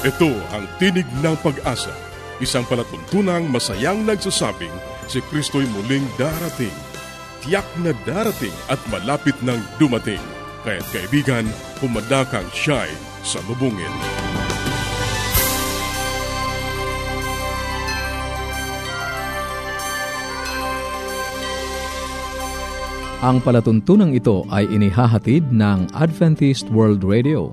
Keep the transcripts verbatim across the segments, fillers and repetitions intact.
Ito ang tinig ng pag-asa, isang palatuntunang masayang nagsasabing si Kristo'y muling darating. Tiyak na darating at malapit nang dumating. Kaya't kaibigan, pumadakang siya'y salubungin. Ang palatuntunang ito ay inihahatid ng Adventist World Radio.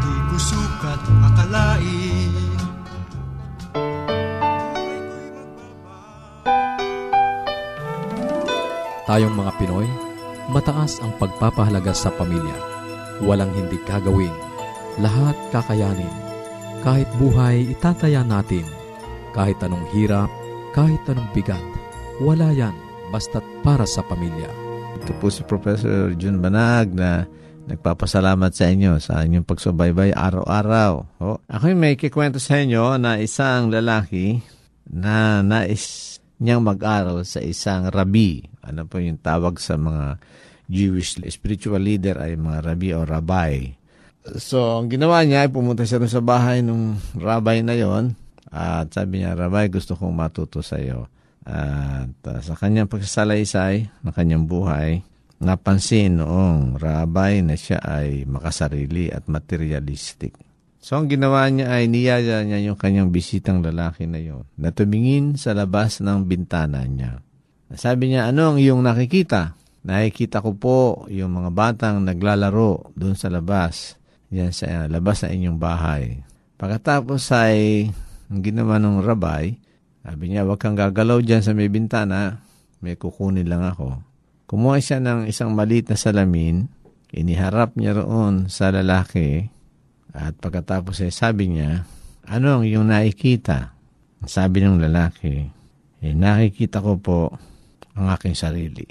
Di ko sukat akalain. Tayong mga Pinoy, mataas ang pagpapahalaga sa pamilya. Walang hindi kagawin, lahat kakayanin. Kahit buhay, itataya natin. Kahit anong hirap, kahit anong bigat, wala yan basta't para sa pamilya. Ito po si Professor Jun Banag na nagpapasalamat sa inyo sa inyong pagsubaybay araw-araw. Oh, ako'y may kikwento sa inyo na isang lalaki na nais niyang mag-aral sa isang rabi. Ano po yung tawag sa mga Jewish spiritual leader ay mga rabi o rabbi. So, ang ginawa niya ay pumunta siya sa bahay ng rabbi na yon. At sabi niya, "Rabbi, gusto kong matuto sa iyo." At uh, sa kanyang pagsasalaysay ng kanyang buhay, napansin noong rabbi na siya ay makasarili at materialistic. So, ang ginawa niya ay niyaya niya yung kanyang bisitang lalaki na yon na tumingin sa labas ng bintana niya. Sabi niya, "Ano ang iyong nakikita?" "Nakikita ko po yung mga batang naglalaro doon sa labas, yan sa labas na inyong bahay." Pagkatapos ay ang ginawa ng rabbi, sabi niya, "Huwag kang gagalaw dyan sa may bintana, may kukunin lang ako." Kumuha siya ng isang maliit na salamin, iniharap niya roon sa lalaki. At pagkatapos ay sabi niya, "Ano ang iyong nakikita?" Sabi ng lalaki, eh, "Nakikita ko po ang aking sarili."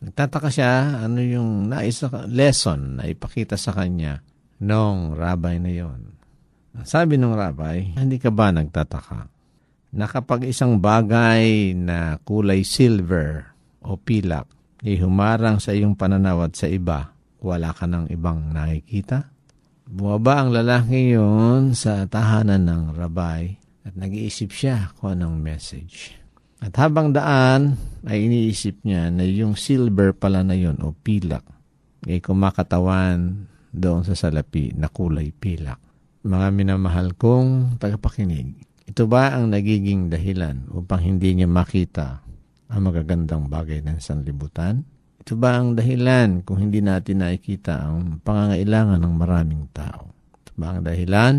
Nagtataka siya, ano yung nais lesson na ipakita sa kanya nung rabbi na yon. Sabi ng rabbi, "Hindi ka ba nagtataka na kapag isang bagay na kulay silver o pilak ay humarang sa iyong pananaw at sa iba, wala ka ng ibang nakikita? Bumaba ang lalaki yon sa tahanan ng Rabay at nag-iisip siya kung anong message. At habang daan ay iniisip niya na yung silver pala na yon o pilak ay kumakatawan doon sa salapi na kulay pilak. Mga minamahal kong tagapakinig, ito ba ang nagiging dahilan upang hindi niya makita ang magagandang bagay ng sanlibutan? Ito ba ang dahilan kung hindi natin nakikita ang pangangailangan ng maraming tao? Ito ba ang dahilan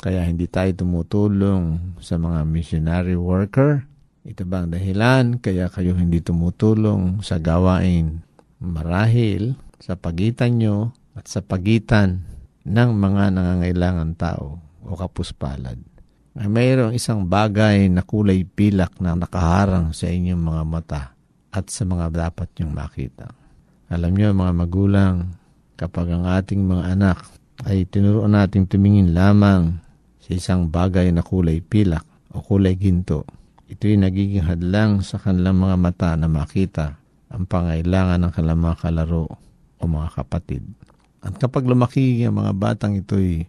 kaya hindi tayo tumutulong sa mga missionary worker? Ito ba ang dahilan kaya kayo hindi tumutulong sa gawain? Marahil sa pagitan nyo at sa pagitan ng mga nangangailangan tao o kapuspalad, ay mayroong isang bagay na kulay pilak na nakaharang sa inyong mga mata at sa mga dapat niyong makita. Alam niyo mga magulang, kapag ang ating mga anak ay tinuruan nating tumingin lamang sa isang bagay na kulay pilak o kulay ginto, ito'y nagiging hadlang sa kanilang mga mata na makita ang pangailangan ng kanilang mga kalaro o mga kapatid. At kapag lumaki ang mga batang ito'y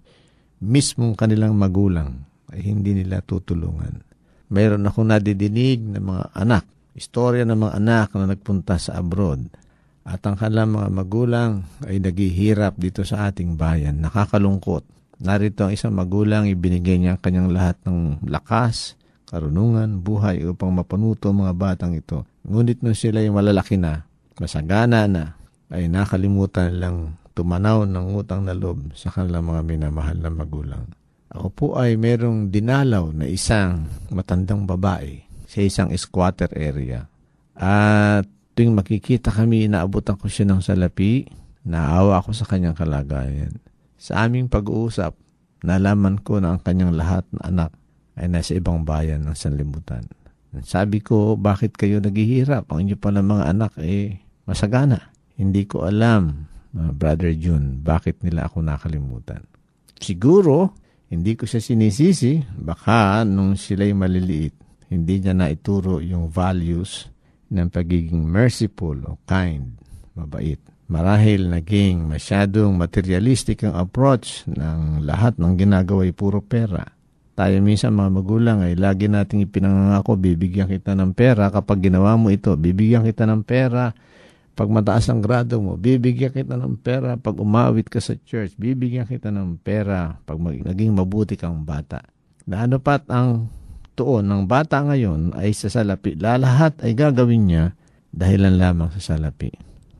mismong kanilang magulang ay hindi nila tutulungan. Mayroon akong nadidinig ng mga anak, istorya ng mga anak na nagpunta sa abroad at ang kanilang mga magulang ay naghihirap dito sa ating bayan. Nakakalungkot. Narito ang isang magulang, ibinigay niya ang kanyang lahat ng lakas, karunungan, buhay upang mapanuto ang mga batang ito. Ngunit nung sila ay malalaki na, masagana na, ay nakalimutan lang tumanaw ng utang na loob sa kanilang mga minamahal na magulang. Ako po ay merong dinalaw na isang matandang babae sa isang squatter area. At tuwing makikita kami, inaabutan ko siya ng salapi, naawa ako sa kanyang kalagayan. Sa aming pag-uusap, nalaman ko na ang kanyang lahat na anak ay nasa ibang bayan ng sanlibutan. Sabi ko, bakit kayo naghihirap? Ang inyo pala mga anak eh masagana. Hindi ko alam, uh, Brother Jun, bakit nila ako nakalimutan. Siguro, hindi ko siya sinisisi, baka nung sila'y maliliit, hindi niya naituro yung values ng pagiging merciful o kind, mabait. Marahil naging masyadong materialistic ang approach ng lahat ng ginagawa ay puro pera. Tayo minsan mga magulang ay lagi nating ipinangako, bibigyan kita ng pera kapag ginawa mo ito, bibigyan kita ng pera pag mataas ang grado mo, bibigyan kita ng pera pag umawit ka sa church, bibigyan kita ng pera pag naging mabuti kang bata. Na ano pat ang tuon ng bata ngayon ay sa salapi. Lahat ay gagawin niya dahilan lamang sa salapi.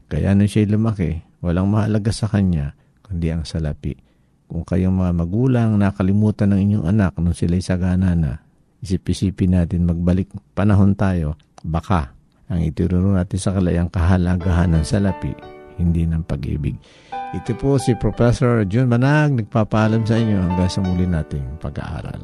Kaya nung siya lumaki, walang mahalaga sa kanya kundi ang salapi. Kung kayong mga magulang nakalimutan ng inyong anak nung sila'y sagana na, isip-isipin natin, magbalik panahon tayo, baka ang itururo natin sa kalayang kahalagahan ng salapi, hindi ng pag-ibig. Ito po si Professor Jun Banag, nagpapaalam sa inyo hanggang sa muli nating pag-aaral.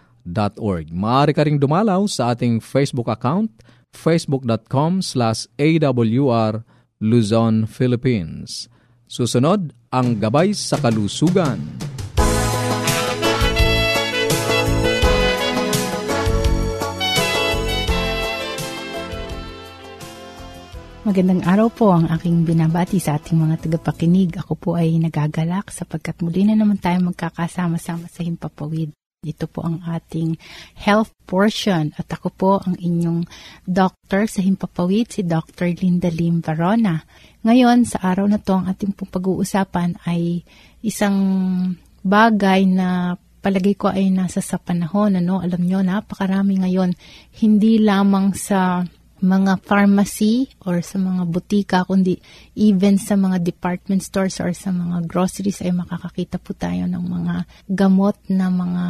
dot org. Maaari ka ring dumalaw sa ating Facebook account, facebook dot com slash a w r Luzon, Philippines. Susunod, ang gabay sa kalusugan. Magandang araw po ang aking binabati sa ating mga tagapakinig. Ako po ay nagagalak sapagkat muli na naman tayo magkakasama-sama sa himpapawid. Ito po ang ating health portion at ako po ang inyong doctor sa himpapawid, si Doctor Linda Lim Varona. Ngayon, sa araw na to, ang ating pag-uusapan ay isang bagay na palagi ko ay nasa sa panahon. Ano? Alam nyo, napakarami ngayon, hindi lamang sa mga pharmacy or sa mga butika, kundi even sa mga department stores or sa mga groceries ay makakakita po tayo ng mga gamot na mga,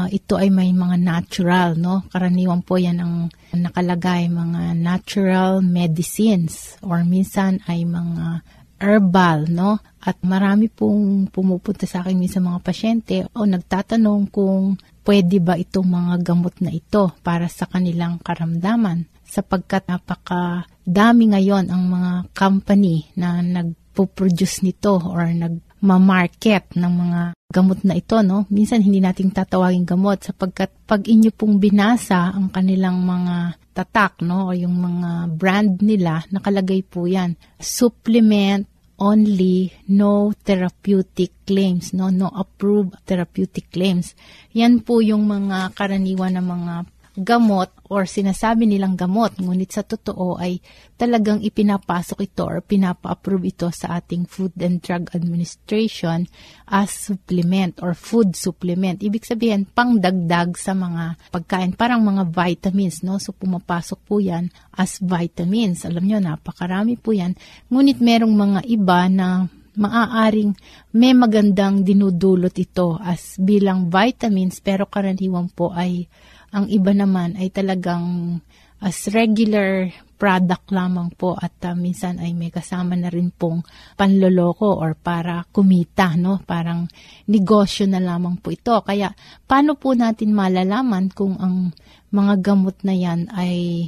uh, ito ay may mga natural, no? Karaniwan po yan ang nakalagay, mga natural medicines or minsan ay mga herbal, no? At marami pong pumupunta sa akin minsan mga pasyente o nagtatanong kung pwede ba itong mga gamot na ito para sa kanilang karamdaman. Sapagkat napakadami ngayon ang mga company na nagpo-produce nito or nagmamarket ng mga gamot na ito, no? Minsan hindi natin tatawagin gamot sapagkat pag inyo pong binasa ang kanilang mga tatak, no? O yung mga brand nila, nakalagay po yan. Supplement only, no therapeutic claims, no? No approved therapeutic claims. Yan po yung mga karaniwan na mga gamot or sinasabi nilang gamot, ngunit sa totoo ay talagang ipinapasok ito or pinapa-approve ito sa ating Food and Drug Administration as supplement or food supplement. Ibig sabihin, pangdagdag sa mga pagkain, parang mga vitamins, no? So, pumapasok po yan as vitamins. Alam nyo, napakarami po yan. Ngunit merong mga iba na maaaring may magandang dinudulot ito as bilang vitamins, pero karaniwan po ay ang iba naman ay talagang as regular product lamang po at uh, minsan ay may kasama na rin pong panloloko or para kumita, no? Parang negosyo na lamang po ito. Kaya paano po natin malalaman kung ang mga gamot na yan ay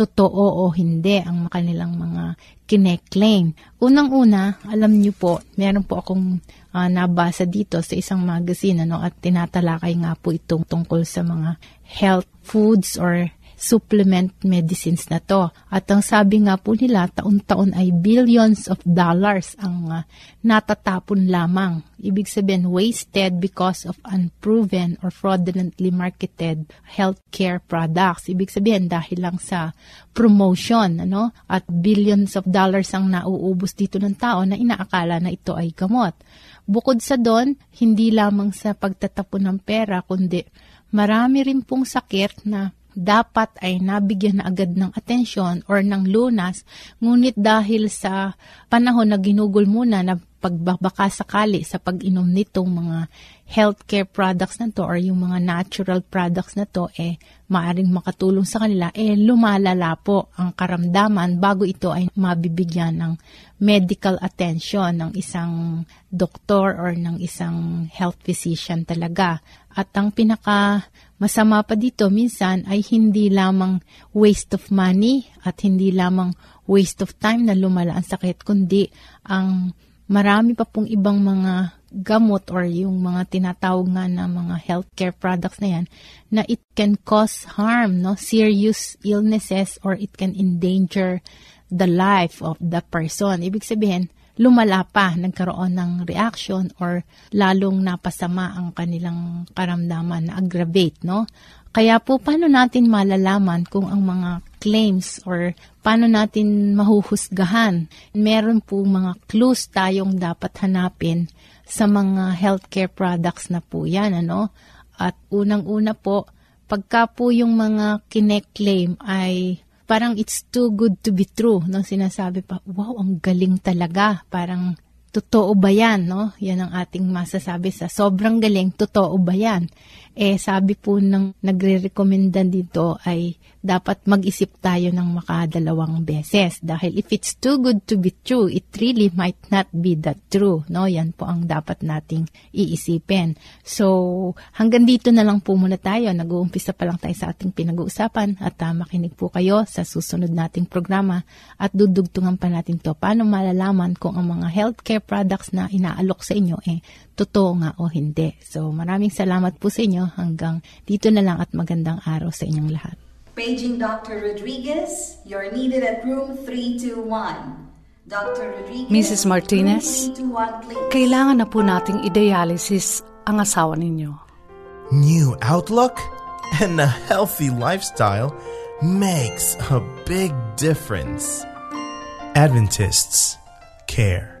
totoo o hindi ang kanilang mga kine-claim? Unang-una, alam niyo po, meron po akong uh, nabasa dito sa isang magazine, ano, at tinatalakay nga po itong tungkol sa mga health foods or supplement medicines na to. At ang sabi nga po nila, taon-taon ay billions of dollars ang uh, natatapon lamang. Ibig sabihin, wasted because of unproven or fraudulently marketed healthcare products. Ibig sabihin, dahil lang sa promotion, ano? At billions of dollars ang nauubos dito ng tao na inaakala na ito ay gamot. Bukod sa doon, hindi lamang sa pagtatapon ng pera, kundi marami rin pong sakit na dapat ay nabigyan na agad ng atensyon or ng lunas, ngunit dahil sa panahon na ginugol muna na pagbabaka sakali sa pag-inom nitong mga healthcare products na to or yung mga natural products na to, eh maaring makatulong sa kanila, eh lumalala po ang karamdaman bago ito ay mabibigyan ng medical attention ng isang doktor or ng isang health physician talaga. At ang pinaka masama pa dito minsan ay hindi lamang waste of money at hindi lamang waste of time na lumala ang sakit, kundi ang marami pa pong ibang mga gamot or yung mga tinatawag nga na mga healthcare products na yan na it can cause harm, no? Serious illnesses or it can endanger the life of the person. Ibig sabihin, lumala pa, nagkaroon ng reaction or lalong napasama ang kanilang karamdaman na aggravate, no? Kaya po, paano natin malalaman kung ang mga claims or paano natin mahuhusgahan? Meron po mga clues tayong dapat hanapin sa mga healthcare products na po yan, ano? At unang-una po, pagka po yung mga kine-claim ay parang it's too good to be true, no? Sinasabi pa, wow, ang galing talaga. Parang totoo ba yan, no? Yan ang ating masasabi sa sobrang galing, totoo ba yan? Eh, sabi po nang nagre-recommendan dito ay dapat mag-isip tayo ng makadalawang beses. Dahil if it's too good to be true, it really might not be that true. No? Yan po ang dapat nating iisipin. So, hanggang dito na lang po muna tayo. Nag-uumpisa pa lang tayo sa ating pinag-uusapan at uh, makinig po kayo sa susunod nating programa at dudugtungan pa natin to. Paano malalaman kung ang mga healthcare products na inaalok sa inyo eh totoo nga o hindi. So, maraming salamat po sa inyo. Hanggang dito na lang at magandang araw sa inyong lahat. Paging Doctor Rodriguez, you're needed at room three two one. Doctor Rodriguez, Missus Martinez, three two one, kailangan na po nating i-dialysis ang asawa ninyo. New outlook and a healthy lifestyle makes a big difference. Adventists care.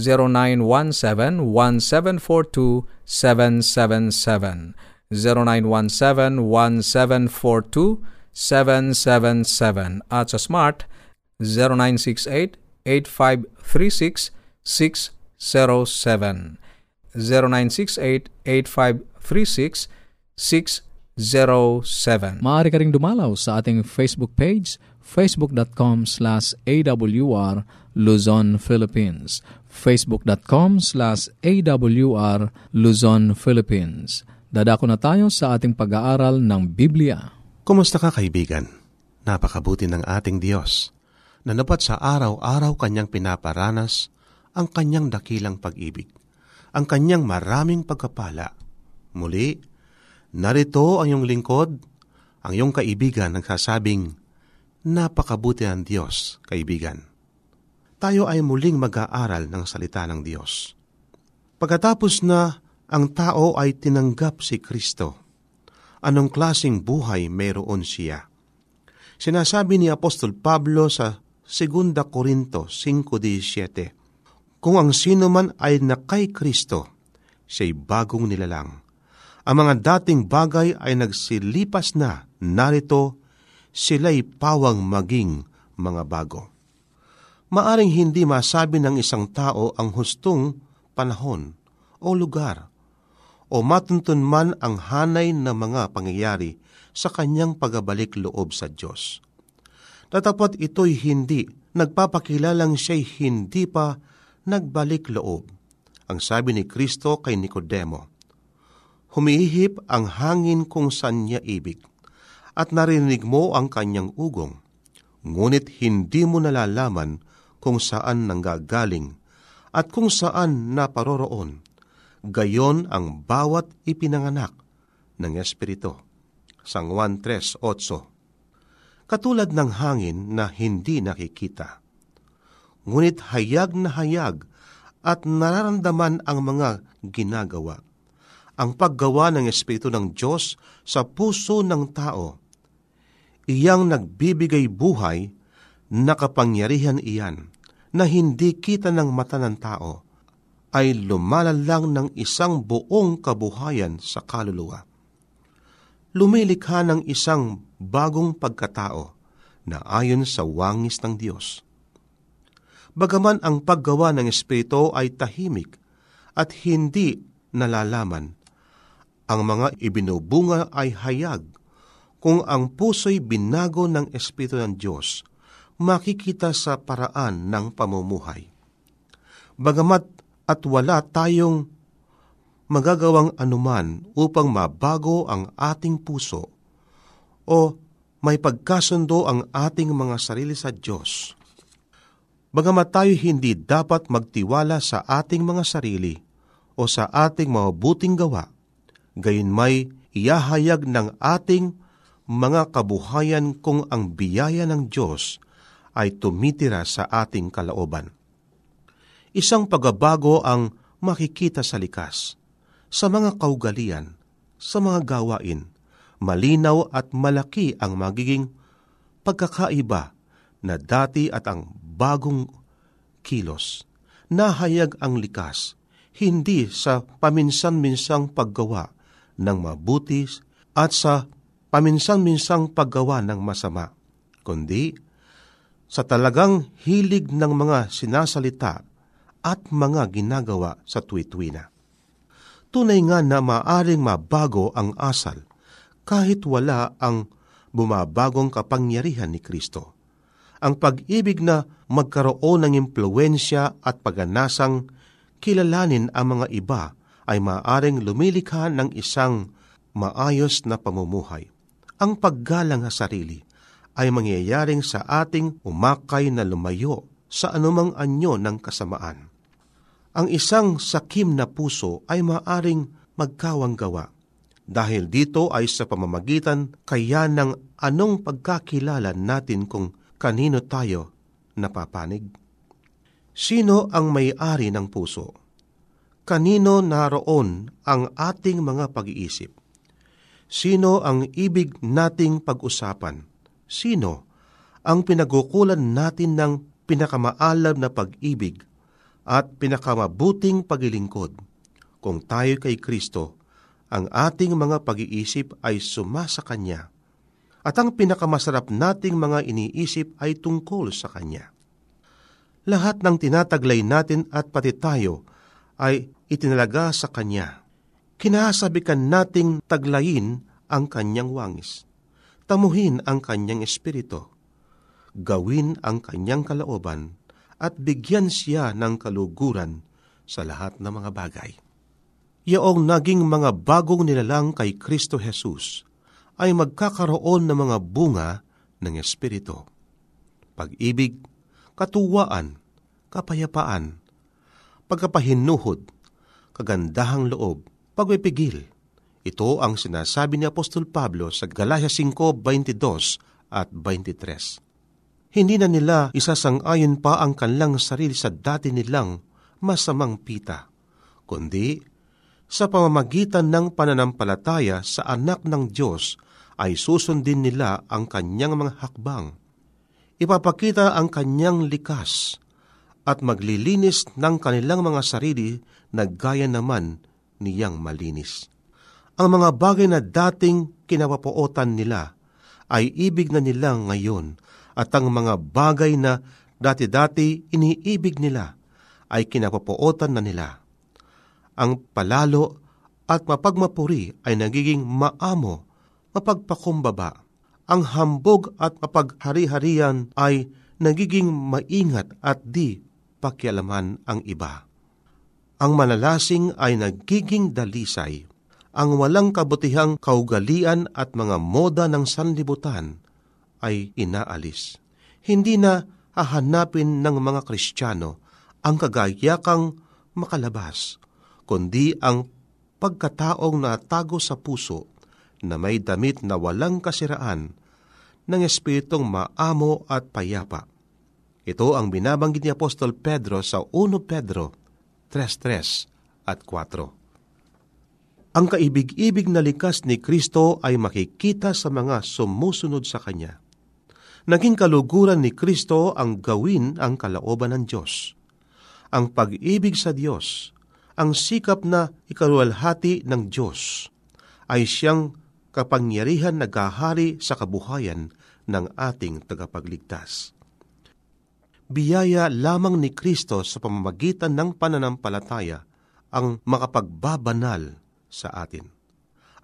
zero nine one seven one seven four two seven seven seven, zero nine one seven one seven four two seven seven seven, at sa Smart zero nine six eight eight five three six six zero seven, zero nine six eight eight five three six six zero seven. Maaari ka ring dumalaw sa ating Facebook page, facebook dot com slash A W R Luzon, Philippines. facebook dot com slash A W R Luzon, Philippines. Dadako na tayo sa ating pag-aaral ng Biblia. Kumusta ka, kaibigan? Napakabuti ng ating Diyos na dapat sa araw-araw Kanyang pinaparanas ang Kanyang dakilang pag-ibig, ang Kanyang maraming pagkapala. Muli, narito ang iyong lingkod, ang iyong kaibigan nagsasabing, napakabuti ang Diyos, kaibigan. Tayo ay muling mag-aaral ng salita ng Diyos. Pagkatapos na ang tao ay tinanggap si Kristo, anong klaseng buhay mayroon siya? Sinasabi ni Apostol Pablo sa Segunda Korinto five seventeen, kung ang sino man ay na kay Kristo, siya'y bagong nilalang. Ang mga dating bagay ay nagsilipas na, narito, sila'y pawang maging mga bago. Maaring hindi masabi ng isang tao ang hustong panahon o lugar o matuntun man ang hanay na mga pangyayari sa kanyang pagbabalik loob sa Diyos. Tatapat ito'y hindi, nagpapakilalang siya'y hindi pa nagbalik loob. Ang sabi ni Kristo kay Nicodemo, humihip ang hangin kung saan niya ibig, at narinig mo ang kanyang ugong, ngunit hindi mo nalalaman kung saan nanggagaling at kung saan naparoroon. Gayon ang bawat ipinanganak ng Espiritu. San Juan three eight. Katulad ng hangin na hindi nakikita, ngunit hayag na hayag at nararamdaman ang mga ginagawa. Ang paggawa ng Espiritu ng Diyos sa puso ng tao, iyang nagbibigay buhay, nakapangyarihan iyan na hindi kita ng mata ng tao, ay lumalalang ng isang buong kabuhayan sa kaluluwa. Lumilikha ng isang bagong pagkatao na ayon sa wangis ng Diyos. Bagaman ang paggawa ng Espiritu ay tahimik at hindi nalalaman, ang mga ibinubunga ay hayag. Kung ang puso'y binago ng Espiritu ng Diyos, makikita sa paraan ng pamumuhay. Bagamat at wala tayong magagawang anuman upang mabago ang ating puso o may pagkasundo ang ating mga sarili sa Diyos, bagamat tayo hindi dapat magtiwala sa ating mga sarili o sa ating mabuting gawa, gayon may iyahayag ng ating mga kabuhayan kung ang biyaya ng Diyos ay tumitira sa ating kalooban. Isang pagbabago ang makikita sa likas, sa mga kaugalian, sa mga gawain, malinaw at malaki ang magiging pagkakaiba na dati at ang bagong kilos. Nahayag ang likas, hindi sa paminsan-minsang paggawa ng mabuti at sa paminsan-minsang paggawa ng masama, kundi sa talagang hilig ng mga sinasalita at mga ginagawa sa tuwituwina. Tunay nga na maaring mabago ang asal kahit wala ang bumabagong kapangyarihan ni Kristo. Ang pag-ibig na magkaroon ng impluensya at pag-anasang kilalanin ang mga iba ay maaring lumilikha ng isang maayos na pamumuhay. Ang paggalang sa sarili ay mangyayaring sa ating umakay na lumayo sa anumang anyo ng kasamaan. Ang isang sakim na puso ay maaring magkawanggawa. Dahil dito ay sa pamamagitan kaya ng anong pagkakilala natin kung kanino tayo napapanig? Sino ang may-ari ng puso? Kanino naroon ang ating mga pag-iisip? Sino ang ibig nating pag-usapan? Sino ang pinagukulan natin ng pinakamaalam na pag-ibig at pinakamabuting paglilingkod? Kung tayo kay Kristo, ang ating mga pag-iisip ay sumasa Kanya. At ang pinakamasarap nating mga iniisip ay tungkol sa Kanya. Lahat ng tinataglay natin at pati tayo ay itinalaga sa Kanya. Kinasabikan nating taglayin ang Kanyang wangis, tamuhin ang Kanyang espiritu, gawin ang Kanyang kalooban, at bigyan Siya ng kaluguran sa lahat ng mga bagay. Yaong naging mga bagong nilalang kay Cristo Jesus, ay magkakaroon ng mga bunga ng Espiritu. Pag-ibig, katuwaan, kapayapaan, pagkapahinuhod, kagandahang loob, pagpipigil. Ito ang sinasabi ni Apostol Pablo sa Galatia five, twenty-two at twenty-three. Hindi na nila isasang-ayon pa ang kanilang sarili sa dati nilang masamang pita, kundi sa pamamagitan ng pananampalataya sa anak ng Diyos ay susundin nila ang Kanyang mga hakbang. Ipapakita ang Kanyang likas at maglilinis ng kanilang mga sarili na gaya naman niyang malinis. Ang mga bagay na dating kinapapootan nila ay ibig na nila ngayon at ang mga bagay na dati-dati iniibig nila ay kinapapootan na nila. Ang palalo at mapagmapuri ay nagiging maamo, mapagpakumbaba. Ang hambog at mapaghari-harian ay nagiging maingat at di pakialaman ang iba. Ang manalasing ay nagiging dalisay. Ang walang kabutihang kaugalian at mga moda ng sanlibutan ay inaalis. Hindi na hahanapin ng mga Kristiyano ang kagayakang makalabas, kundi ang pagkataong natago sa puso na may damit na walang kasiraan ng espiritong maamo at payapa. Ito ang binabanggit ni Apostol Pedro sa one Pedro three, three at four. Ang kaibig-ibig na likas ni Kristo ay makikita sa mga sumusunod sa Kanya. Naging kaluguran ni Kristo ang gawin ang kalooban ng Diyos. Ang pag-ibig sa Diyos, ang sikap na ikaluwalhati ng Diyos ay Siyang kapangyarihan na gahari sa kabuhayan ng ating tagapagligtas. Biyaya lamang ni Kristo sa pamamagitan ng pananampalataya ang makapagbabanal sa atin.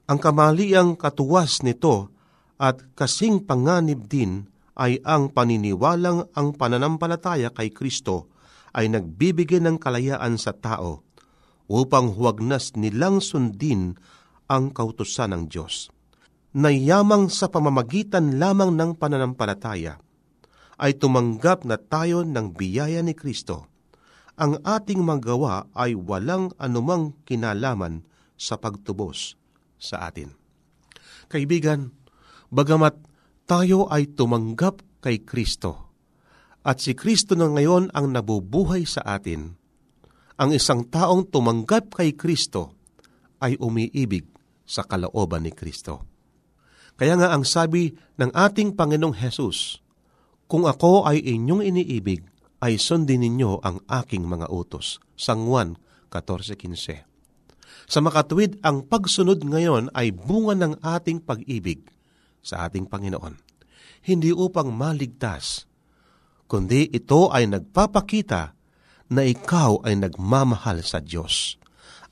Ang kamaliang katuwas nito at kasing panganib din ay ang paniniwalang ang pananampalataya kay Kristo ay nagbibigay ng kalayaan sa tao upang huwag nas nilang sundin ang kautusan ng Diyos. Nayamang sa pamamagitan lamang ng pananampalataya, ay tumanggap na tayo ng biyaya ni Kristo. Ang ating magawa ay walang anumang kinalaman sa pagtubos sa atin. Kaibigan, bagamat tayo ay tumanggap kay Kristo, at si Kristo na ngayon ang nabubuhay sa atin, ang isang taong tumanggap kay Kristo ay umiibig sa kalooban ni Kristo. Kaya nga ang sabi ng ating Panginoong Hesus, kung ako ay inyong iniibig, ay sundin ninyo ang aking mga utos. San Juan fourteen fifteen. Sa makatuwid, ang pagsunod ngayon ay bunga ng ating pag-ibig sa ating Panginoon. Hindi upang maligtas, kundi ito ay nagpapakita na ikaw ay nagmamahal sa Diyos.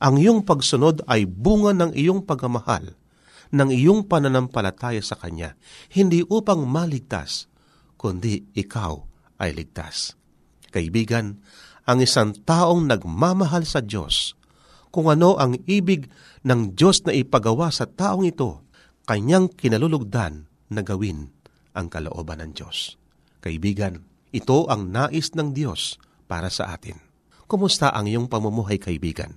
Ang iyong pagsunod ay bunga ng iyong pagmamahal, ng iyong pananampalataya sa Kanya, hindi upang maligtas, kundi ikaw ay ligtas. Kaibigan, ang isang taong nagmamahal sa Diyos, kung ano ang ibig ng Diyos na ipagawa sa taong ito, kanyang kinalulugdan na gawin ang kalooban ng Diyos. Kaibigan, ito ang nais ng Diyos para sa atin. Kumusta ang iyong pamumuhay, kaibigan?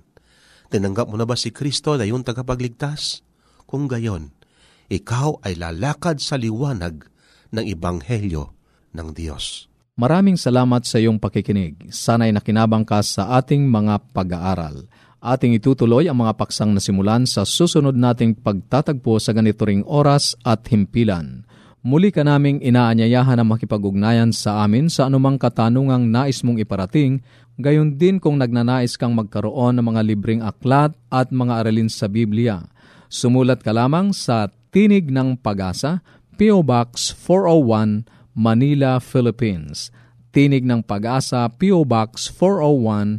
Tinanggap mo na ba si Cristo na iyong tagapagligtas? Kung gayon, ikaw ay lalakad sa liwanag ng Ebanghelyo ng Diyos. Maraming salamat sa iyong pakikinig. Sana'y nakinabang ka sa ating mga pag-aaral. Ating itutuloy ang mga paksang nasimulan sa susunod nating pagtatagpo sa ganito ring oras at himpilan. Muli ka naming inaanyayahan na makipag-ugnayan sa amin sa anumang katanungang nais mong iparating, gayon din kung nagnanais kang magkaroon ng mga libreng aklat at mga aralin sa Biblia. Sumulat ka lamang sa Tinig ng Pag-asa, P O Box four oh one, Manila, Philippines. Tinig ng Pag-asa, P O Box four oh one,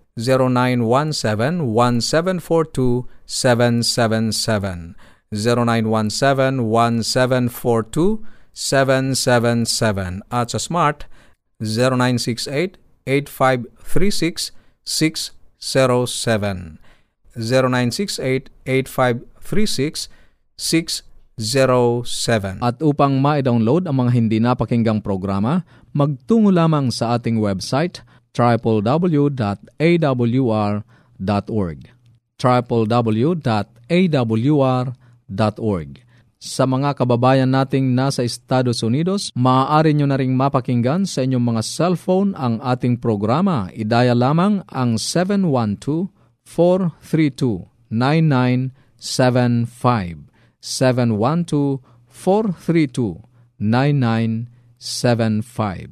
zero nine one seven one seven four two seven seven seven. zero nine one seven one seven four two seven seven seven at sa Smart zero nine six eight eight five three six six zero seven. zero nine six eight eight five three six six zero seven. At upang ma-download ang mga hindi napakinggang programa, magtungo lamang sa ating website triple w dot a w r dot org. triple w dot a w r dot org. Sa mga kababayan nating nasa Estados Unidos, maaari nyo na ring mapakinggan sa inyong mga cellphone ang ating programa. Idaya lamang ang seven one two four three two nine nine seven five. seven one two four three two nine nine seven five.